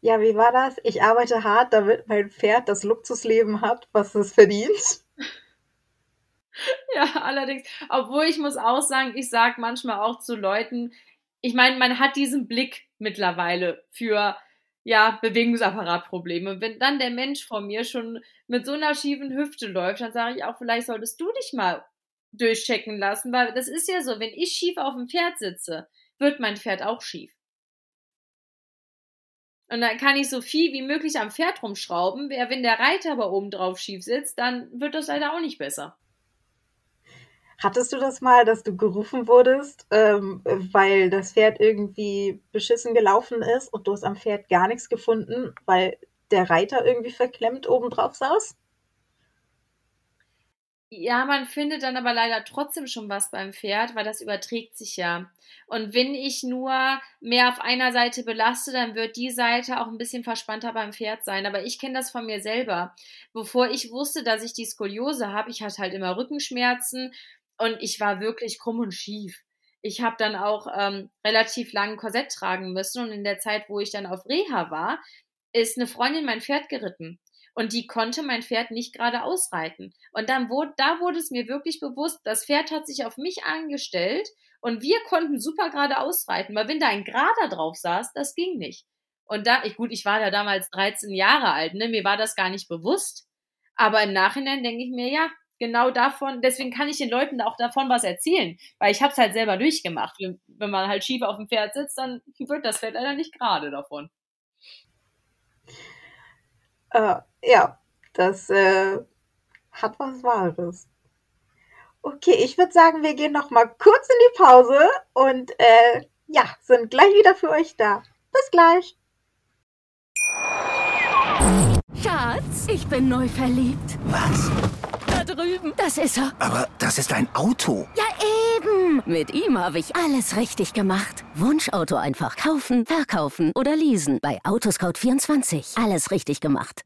Ja, wie war das? Ich arbeite hart, damit mein Pferd das Luxusleben hat, was es verdient. Ja, allerdings. Obwohl ich muss auch sagen, ich sage manchmal auch zu Leuten, ich meine, man hat diesen Blick mittlerweile für Bewegungsapparatprobleme. Wenn dann der Mensch vor mir schon mit so einer schiefen Hüfte läuft, dann sage ich auch, vielleicht solltest du dich mal durchchecken lassen, weil das ist ja so, wenn ich schief auf dem Pferd sitze, wird mein Pferd auch schief. Und dann kann ich so viel wie möglich am Pferd rumschrauben, wenn der Reiter aber oben drauf schief sitzt, dann wird das leider auch nicht besser. Hattest du das mal, dass du gerufen wurdest, weil das Pferd irgendwie beschissen gelaufen ist und du hast am Pferd gar nichts gefunden, weil der Reiter irgendwie verklemmt oben drauf saß? Ja, man findet dann aber leider trotzdem schon was beim Pferd, weil das überträgt sich ja. Und wenn ich nur mehr auf einer Seite belaste, dann wird die Seite auch ein bisschen verspannter beim Pferd sein. Aber ich kenne das von mir selber. Bevor ich wusste, dass ich die Skoliose habe, ich hatte halt immer Rückenschmerzen und ich war wirklich krumm und schief. Ich habe dann auch relativ lang Korsett tragen müssen und in der Zeit, wo ich dann auf Reha war, ist eine Freundin mein Pferd geritten. Und die konnte mein Pferd nicht gerade ausreiten. Und dann wurde es mir wirklich bewusst, das Pferd hat sich auf mich angestellt und wir konnten super gerade ausreiten. Weil wenn da ein Gerader drauf saß, das ging nicht. Und ich war da damals 13 Jahre alt, ne? Mir war das gar nicht bewusst. Aber im Nachhinein denke ich mir, ja, genau davon, deswegen kann ich den Leuten auch davon was erzählen. Weil ich habe es halt selber durchgemacht. Wenn man halt schief auf dem Pferd sitzt, dann wird das Pferd leider nicht gerade davon. Ja, das hat was Wahres. Okay, ich würde sagen, wir gehen noch mal kurz in die Pause und sind gleich wieder für euch da. Bis gleich. Schatz, ich bin neu verliebt. Was? Da drüben. Das ist er. Aber das ist ein Auto. Ja, eben. Mit ihm habe ich alles richtig gemacht. Wunschauto einfach kaufen, verkaufen oder leasen. Bei Autoscout24. Alles richtig gemacht.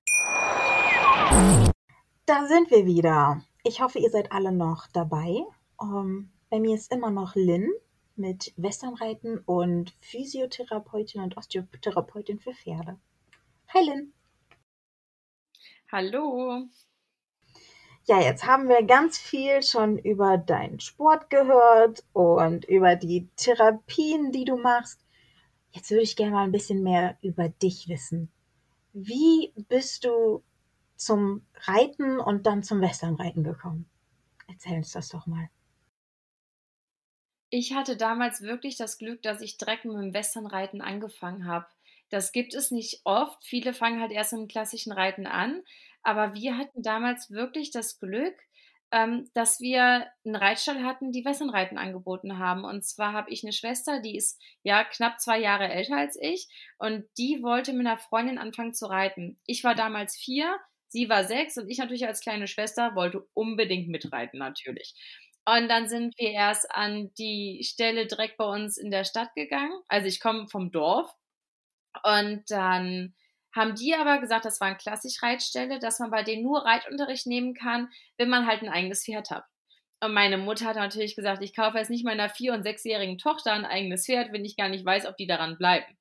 Da sind wir wieder. Ich hoffe, ihr seid alle noch dabei. Bei mir ist immer noch Lynn mit Westernreiten und Physiotherapeutin und Osteotherapeutin für Pferde. Hi Lynn. Hallo. Ja, jetzt haben wir ganz viel schon über deinen Sport gehört und über die Therapien, die du machst. Jetzt würde ich gerne mal ein bisschen mehr über dich wissen. Wie bist du zum Reiten und dann zum Westernreiten gekommen? Erzähl uns das doch mal. Ich hatte damals wirklich das Glück, dass ich direkt mit dem Westernreiten angefangen habe. Das gibt es nicht oft. Viele fangen halt erst mit dem klassischen Reiten an. Aber wir hatten damals wirklich das Glück, dass wir einen Reitstall hatten, die Westernreiten angeboten haben. Und zwar habe ich eine Schwester, die ist ja knapp 2 Jahre älter als ich. Und die wollte mit einer Freundin anfangen zu reiten. Ich war damals 4, sie war 6 und ich natürlich als kleine Schwester wollte unbedingt mitreiten natürlich. Und dann sind wir erst an die Stelle direkt bei uns in der Stadt gegangen. Also ich komme vom Dorf und dann haben die aber gesagt, das war eine klassische Reitstelle, dass man bei denen nur Reitunterricht nehmen kann, wenn man halt ein eigenes Pferd hat. Und meine Mutter hat natürlich gesagt, ich kaufe jetzt nicht meiner 4- und 6-jährigen Tochter ein eigenes Pferd, wenn ich gar nicht weiß, ob die daran bleiben.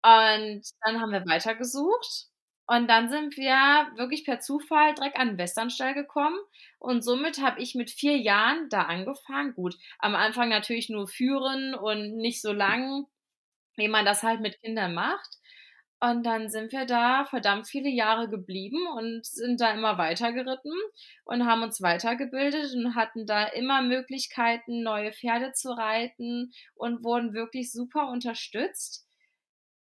Und dann haben wir weitergesucht und dann sind wir wirklich per Zufall direkt an den Westernstall gekommen und somit habe ich mit 4 Jahren da angefangen. Gut, am Anfang natürlich nur führen und nicht so lang, wie man das halt mit Kindern macht. Und dann sind wir da verdammt viele Jahre geblieben und sind da immer weitergeritten und haben uns weitergebildet und hatten da immer Möglichkeiten, neue Pferde zu reiten und wurden wirklich super unterstützt.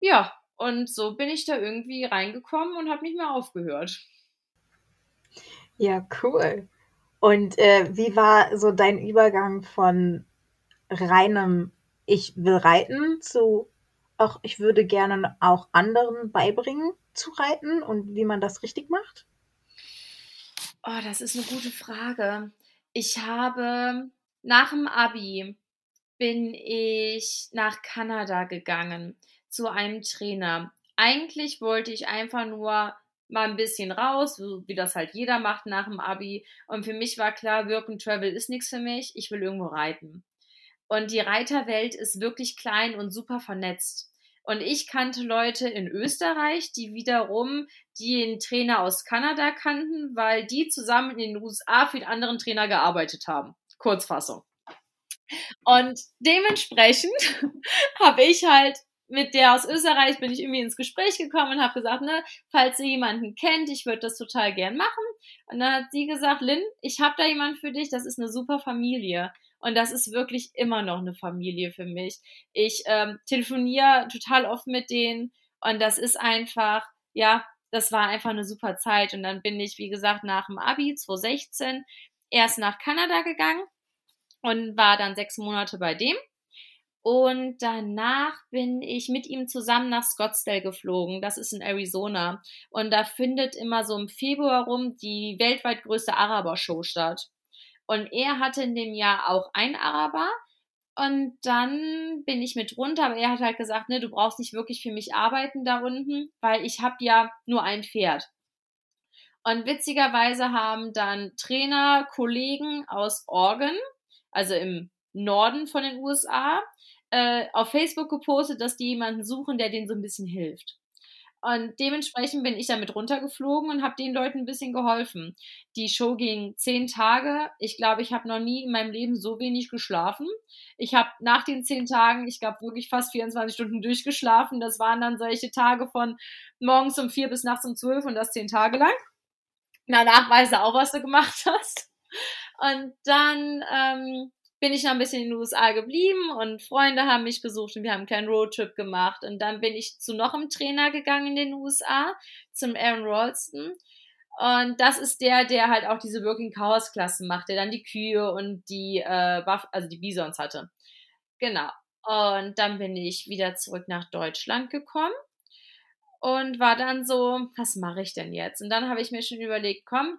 Ja, und so bin ich da irgendwie reingekommen und habe nicht mehr aufgehört. Ja, cool. Und wie war so dein Übergang von reinem Ich will reiten zu auch ich würde gerne auch anderen beibringen zu reiten und wie man das richtig macht? Oh, das ist eine gute Frage. Ich habe nach dem Abi bin ich nach Kanada gegangen zu einem Trainer Eigentlich wollte ich einfach nur mal ein bisschen raus, so wie das halt jeder macht nach dem Abi. Und für mich war klar, Work and Travel ist nichts für mich, ich will irgendwo reiten. Und die Reiterwelt ist wirklich klein und super vernetzt. Und ich kannte Leute in Österreich, die wiederum den Trainer aus Kanada kannten, weil die zusammen in den USA für einen anderen Trainer gearbeitet haben. Kurzfassung. Und dementsprechend habe ich halt mit der aus Österreich bin ich irgendwie ins Gespräch gekommen und habe gesagt, ne, falls ihr jemanden kennt, ich würde das total gern machen. Und dann hat sie gesagt, Lynn, ich habe da jemanden für dich, das ist eine super Familie. Und das ist wirklich immer noch eine Familie für mich. Ich telefoniere total oft mit denen und das ist einfach, ja, das war einfach eine super Zeit. Und dann bin ich, wie gesagt, nach dem Abi 2016 erst nach Kanada gegangen und war dann 6 Monate bei dem. Und danach bin ich mit ihm zusammen nach Scottsdale geflogen. Das ist in Arizona. Und da findet immer so im Februar rum die weltweit größte Araber-Show statt. Und er hatte in dem Jahr auch einen Araber. Und dann bin ich mit runter. Aber er hat halt gesagt, ne, du brauchst nicht wirklich für mich arbeiten da unten, weil ich habe ja nur ein Pferd. Und witzigerweise haben dann Trainer, Kollegen aus Oregon, also im Norden von den USA, auf Facebook gepostet, dass die jemanden suchen, der denen so ein bisschen hilft. Und dementsprechend bin ich damit runtergeflogen und habe den Leuten ein bisschen geholfen. Die Show ging 10 Tage. Ich glaube, ich habe noch nie in meinem Leben so wenig geschlafen. Ich habe nach den 10 Tagen, ich glaube, wirklich fast 24 Stunden durchgeschlafen. Das waren dann solche Tage von morgens um 4 bis nachts um 12 und das 10 Tage lang. Danach weißt du auch, was du gemacht hast. Und dann bin ich noch ein bisschen in den USA geblieben und Freunde haben mich besucht und wir haben einen kleinen Roadtrip gemacht. Und dann bin ich zu noch einem Trainer gegangen in den USA, zum Aaron Ralston. Und das ist der halt auch diese Working Cows Klassen macht, der dann die Kühe und die die Bisons hatte. Genau. Und dann bin ich wieder zurück nach Deutschland gekommen und war dann so, was mache ich denn jetzt? Und dann habe ich mir schon überlegt, komm,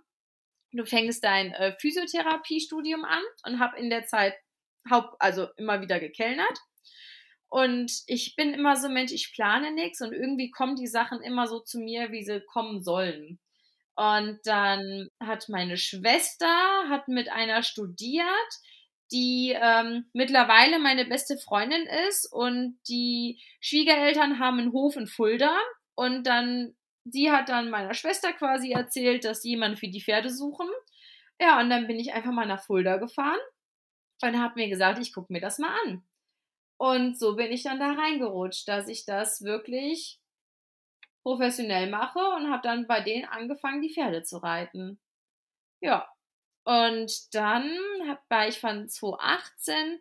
du fängst dein Physiotherapiestudium an und habe in der Zeit immer wieder gekellnert. Und ich bin immer so, Mensch, ich plane nichts und irgendwie kommen die Sachen immer so zu mir, wie sie kommen sollen. Und dann hat meine Schwester mit einer studiert, die mittlerweile meine beste Freundin ist und die Schwiegereltern haben einen Hof in Fulda und dann die hat dann meiner Schwester quasi erzählt, dass die jemanden für die Pferde suchen. Ja, und dann bin ich einfach mal nach Fulda gefahren und habe mir gesagt, ich gucke mir das mal an. Und so bin ich dann da reingerutscht, dass ich das wirklich professionell mache und habe dann bei denen angefangen, die Pferde zu reiten. Ja, und dann war ich von 2018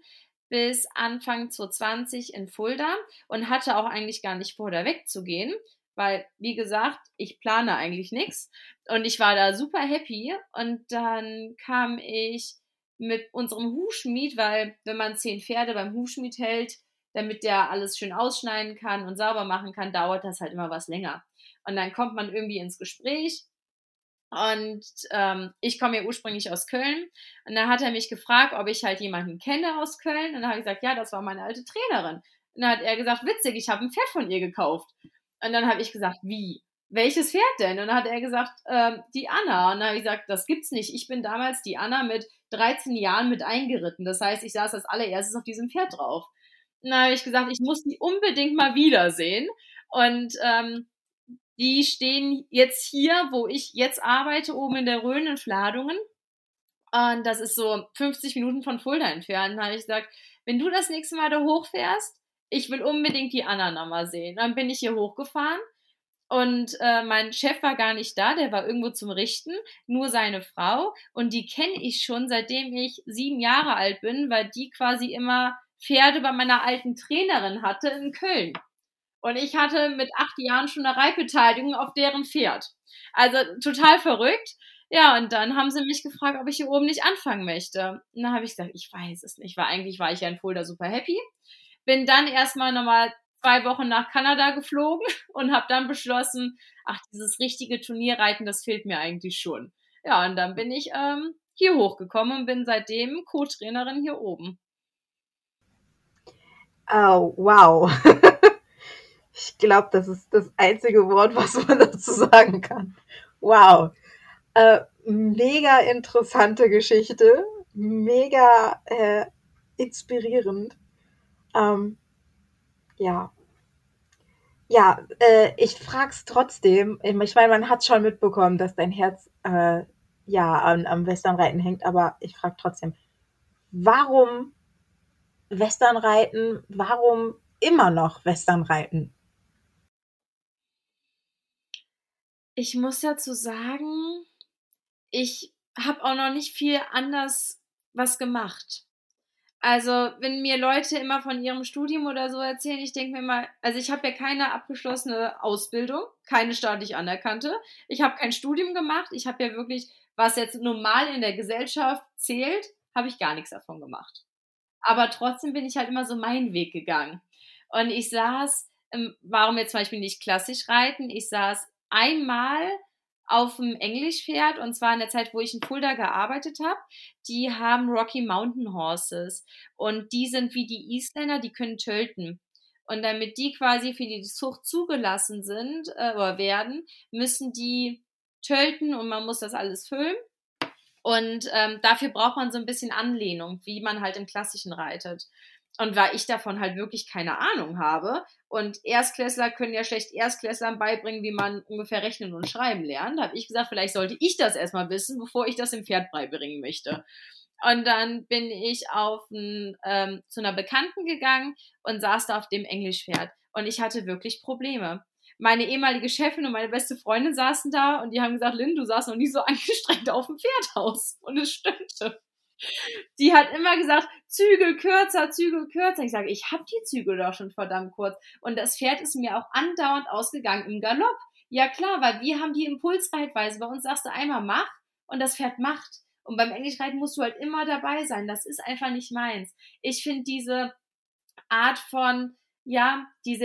bis Anfang 2020 in Fulda und hatte auch eigentlich gar nicht vor, da wegzugehen. Weil, wie gesagt, ich plane eigentlich nichts und ich war da super happy und dann kam ich mit unserem Hufschmied, weil wenn man 10 Pferde beim Hufschmied hält, damit der alles schön ausschneiden kann und sauber machen kann, dauert das halt immer was länger. Und dann kommt man irgendwie ins Gespräch und ich komme ja ursprünglich aus Köln und dann hat er mich gefragt, ob ich halt jemanden kenne aus Köln und dann habe ich gesagt, ja, das war meine alte Trainerin. Und dann hat er gesagt, witzig, ich habe ein Pferd von ihr gekauft. Und dann habe ich gesagt, wie? Welches Pferd denn? Und dann hat er gesagt, die Anna. Und dann habe ich gesagt, das gibt's nicht. Ich bin damals die Anna mit 13 Jahren mit eingeritten. Das heißt, ich saß als allererstes auf diesem Pferd drauf. Und dann habe ich gesagt, ich muss die unbedingt mal wiedersehen. Und die stehen jetzt hier, wo ich jetzt arbeite, oben in der Rhön in Fladungen. Und das ist so 50 Minuten von Fulda entfernt. Und dann habe ich gesagt, wenn du das nächste Mal da hochfährst, ich will unbedingt die Anna nochmal sehen. Dann bin ich hier hochgefahren und mein Chef war gar nicht da, der war irgendwo zum Richten, nur seine Frau und die kenne ich schon, seitdem ich 7 Jahre alt bin, weil die quasi immer Pferde bei meiner alten Trainerin hatte in Köln. Und ich hatte mit 8 Jahren schon eine Reitbeteiligung auf deren Pferd. Also total verrückt. Ja, und dann haben sie mich gefragt, ob ich hier oben nicht anfangen möchte. Und dann habe ich gesagt, ich weiß es nicht, weil eigentlich war ich ja in Fulda super happy. Bin dann erstmal nochmal 2 Wochen nach Kanada geflogen und habe dann beschlossen, dieses richtige Turnierreiten, das fehlt mir eigentlich schon. Ja, und dann bin ich hier hochgekommen und bin seitdem Co-Trainerin hier oben. Oh, wow. Ich glaube, das ist das einzige Wort, was man dazu sagen kann. Wow. Mega interessante Geschichte. Mega inspirierend. Ja, ich frag's trotzdem. Ich meine, man hat's schon mitbekommen, dass dein Herz am Westernreiten hängt, aber ich frage trotzdem, warum Westernreiten? Warum immer noch Westernreiten? Ich muss dazu sagen, ich habe auch noch nicht viel anders was gemacht. Also wenn mir Leute immer von ihrem Studium oder so erzählen, ich denke mir mal, also ich habe ja keine abgeschlossene Ausbildung, keine staatlich anerkannte, ich habe kein Studium gemacht, ich habe ja wirklich, was jetzt normal in der Gesellschaft zählt, habe ich gar nichts davon gemacht. Aber trotzdem bin ich halt immer so meinen Weg gegangen. Und ich saß, warum jetzt zum Beispiel nicht klassisch reiten, ich saß einmal auf dem Englischpferd, und zwar in der Zeit, wo ich in Fulda gearbeitet habe. Die haben Rocky Mountain Horses und die sind wie die Isländer, die können töten. Und damit die quasi für die Zucht zugelassen sind oder werden, müssen die töten und man muss das alles füllen. Und dafür braucht man so ein bisschen Anlehnung, wie man halt im Klassischen reitet. Und weil ich davon halt wirklich keine Ahnung habe und Erstklässler können ja schlecht Erstklässlern beibringen, wie man ungefähr rechnen und schreiben lernt, habe ich gesagt, vielleicht sollte ich das erstmal wissen, bevor ich das dem Pferd beibringen möchte. Und dann bin ich auf zu einer Bekannten gegangen und saß da auf dem Englischpferd und ich hatte wirklich Probleme. Meine ehemalige Chefin und meine beste Freundin saßen da und die haben gesagt, Lynn, du sahst noch nie so angestrengt auf dem Pferdhaus. Und es stimmte. Die hat immer gesagt, Zügel kürzer, Zügel kürzer. Ich sage, ich habe die Zügel doch schon verdammt kurz. Und das Pferd ist mir auch andauernd ausgegangen im Galopp. Ja klar, weil wir haben die Impulsreitweise. Bei uns sagst du einmal mach und das Pferd macht. Und beim Englischreiten musst du halt immer dabei sein. Das ist einfach nicht meins. Ich finde diese Art von, die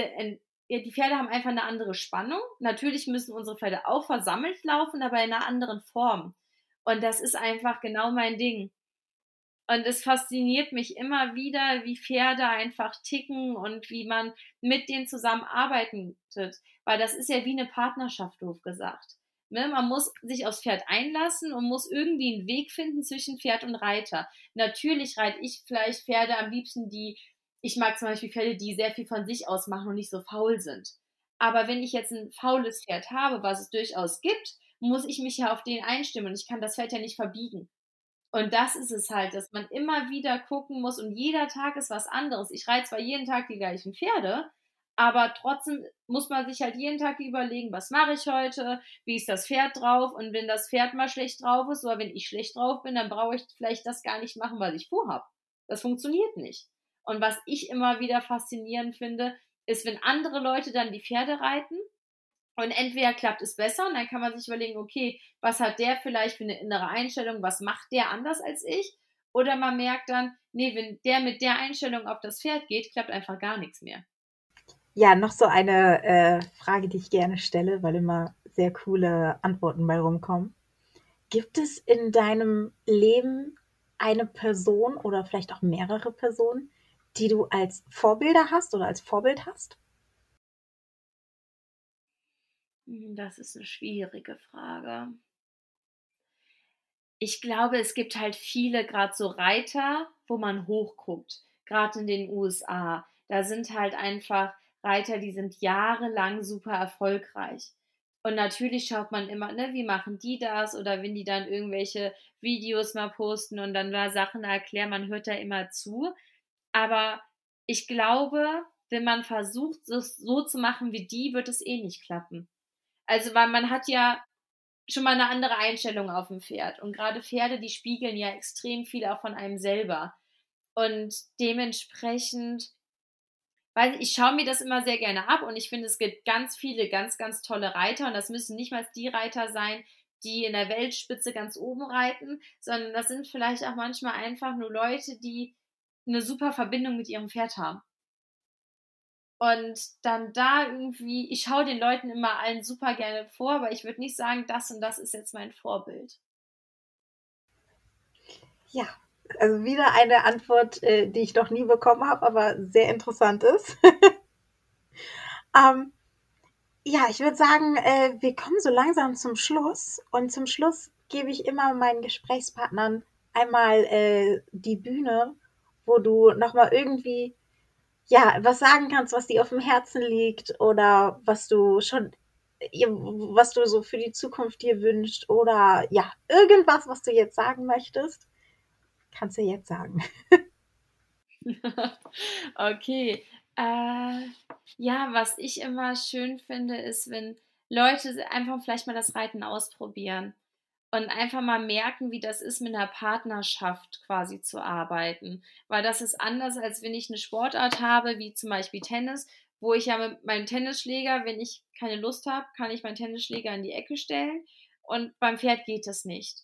Pferde haben einfach eine andere Spannung. Natürlich müssen unsere Pferde auch versammelt laufen, aber in einer anderen Form. Und das ist einfach genau mein Ding. Und es fasziniert mich immer wieder, wie Pferde einfach ticken und wie man mit denen zusammenarbeitet. Weil das ist ja wie eine Partnerschaft, doof gesagt. Ne? Man muss sich aufs Pferd einlassen und muss irgendwie einen Weg finden zwischen Pferd und Reiter. Natürlich reite ich vielleicht Pferde am liebsten, ich mag zum Beispiel Pferde, die sehr viel von sich aus machen und nicht so faul sind. Aber wenn ich jetzt ein faules Pferd habe, was es durchaus gibt, muss ich mich ja auf den einstimmen und ich kann das Pferd ja nicht verbiegen. Und das ist es halt, dass man immer wieder gucken muss und jeder Tag ist was anderes. Ich reite zwar jeden Tag die gleichen Pferde, aber trotzdem muss man sich halt jeden Tag überlegen, was mache ich heute, wie ist das Pferd drauf und wenn das Pferd mal schlecht drauf ist oder wenn ich schlecht drauf bin, dann brauche ich vielleicht das gar nicht machen, was ich vorhabe. Das funktioniert nicht. Und was ich immer wieder faszinierend finde, ist, wenn andere Leute dann die Pferde reiten und entweder klappt es besser und dann kann man sich überlegen, okay, was hat der vielleicht für eine innere Einstellung, was macht der anders als ich? Oder man merkt dann, nee, wenn der mit der Einstellung auf das Pferd geht, klappt einfach gar nichts mehr. Ja, noch so eine Frage, die ich gerne stelle, weil immer sehr coole Antworten bei rumkommen. Gibt es in deinem Leben eine Person oder vielleicht auch mehrere Personen, die du als Vorbilder hast oder als Vorbild hast? Das ist eine schwierige Frage. Ich glaube, es gibt halt viele, gerade so Reiter, wo man hochguckt, gerade in den USA. Da sind halt einfach Reiter, die sind jahrelang super erfolgreich. Und natürlich schaut man immer, ne, wie machen die das? Oder wenn die dann irgendwelche Videos mal posten und dann da Sachen erklären, man hört da immer zu. Aber ich glaube, wenn man versucht, das so zu machen wie die, wird es eh nicht klappen. Also, weil man hat ja schon mal eine andere Einstellung auf dem Pferd. Und gerade Pferde, die spiegeln ja extrem viel auch von einem selber. Und dementsprechend, weil ich schaue mir das immer sehr gerne ab und ich finde, es gibt ganz viele, ganz, ganz tolle Reiter und das müssen nicht mal die Reiter sein, die in der Weltspitze ganz oben reiten, sondern das sind vielleicht auch manchmal einfach nur Leute, die eine super Verbindung mit ihrem Pferd haben. Und dann da irgendwie, ich schaue den Leuten immer allen super gerne vor, aber ich würde nicht sagen, das und das ist jetzt mein Vorbild. Ja, also wieder eine Antwort, die ich noch nie bekommen habe, aber sehr interessant ist. Ja, ich würde sagen, wir kommen so langsam zum Schluss. Und zum Schluss gebe ich immer meinen Gesprächspartnern einmal die Bühne, wo du nochmal irgendwie ja was sagen kannst, was dir auf dem Herzen liegt oder was du so für die Zukunft dir wünschst oder ja, irgendwas, was du jetzt sagen möchtest, kannst du jetzt sagen. Okay. Ja, was ich immer schön finde, ist, wenn Leute einfach vielleicht mal das Reiten ausprobieren und einfach mal merken, wie das ist, mit einer Partnerschaft quasi zu arbeiten. Weil das ist anders, als wenn ich eine Sportart habe, wie zum Beispiel Tennis, wo ich ja mit meinem Tennisschläger, wenn ich keine Lust habe, kann ich meinen Tennisschläger in die Ecke stellen und beim Pferd geht das nicht.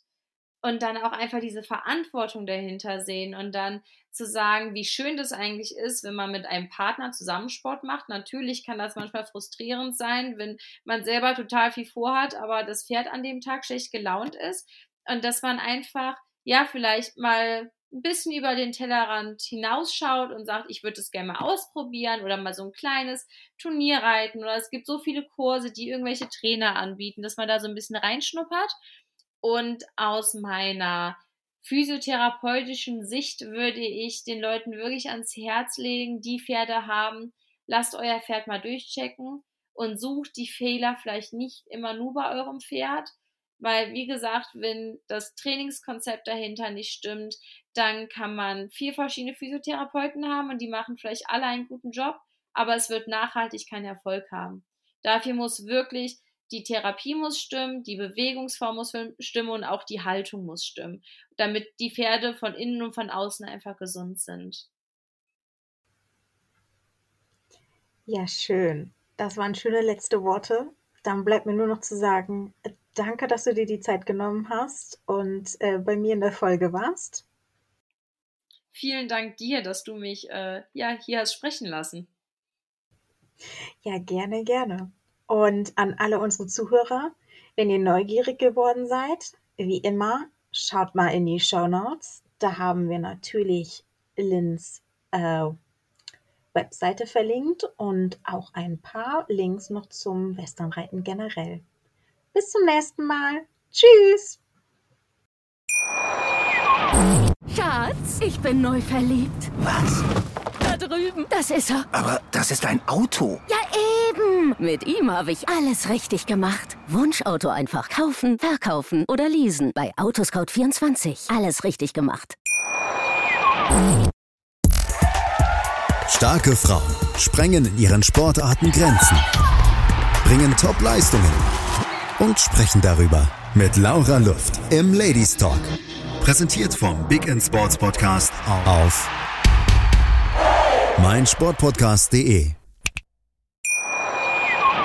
Und dann auch einfach diese Verantwortung dahinter sehen und dann zu sagen, wie schön das eigentlich ist, wenn man mit einem Partner zusammen Sport macht. Natürlich kann das manchmal frustrierend sein, wenn man selber total viel vorhat, aber das Pferd an dem Tag schlecht gelaunt ist. Und dass man einfach, ja, vielleicht mal ein bisschen über den Tellerrand hinausschaut und sagt, ich würde es gerne mal ausprobieren oder mal so ein kleines Turnier reiten. Oder es gibt so viele Kurse, die irgendwelche Trainer anbieten, dass man da so ein bisschen reinschnuppert. Und aus meiner physiotherapeutischen Sicht würde ich den Leuten wirklich ans Herz legen, die Pferde haben, lasst euer Pferd mal durchchecken und sucht die Fehler vielleicht nicht immer nur bei eurem Pferd, weil wie gesagt, wenn das Trainingskonzept dahinter nicht stimmt, dann kann man 4 verschiedene Physiotherapeuten haben und die machen vielleicht alle einen guten Job, aber es wird nachhaltig keinen Erfolg haben. Dafür muss wirklich die Therapie muss stimmen, die Bewegungsform muss stimmen und auch die Haltung muss stimmen, damit die Pferde von innen und von außen einfach gesund sind. Ja, schön. Das waren schöne letzte Worte. Dann bleibt mir nur noch zu sagen, danke, dass du dir die Zeit genommen hast und bei mir in der Folge warst. Vielen Dank dir, dass du mich hier hast sprechen lassen. Ja, gerne, gerne. Und an alle unsere Zuhörer, wenn ihr neugierig geworden seid, wie immer, schaut mal in die Shownotes. Da haben wir natürlich Lynns Webseite verlinkt und auch ein paar Links noch zum Westernreiten generell. Bis zum nächsten Mal. Tschüss! Schatz, ich bin neu verliebt. Was? Da drüben. Das ist er. Aber das ist ein Auto. Ja, mit ihm habe ich alles richtig gemacht. Wunschauto einfach kaufen, verkaufen oder leasen. Bei Autoscout24. Alles richtig gemacht. Starke Frauen sprengen in ihren Sportarten Grenzen, bringen Top-Leistungen und sprechen darüber mit Laura Luft im Ladies Talk. Präsentiert vom Big in Sports Podcast auf meinsportpodcast.de.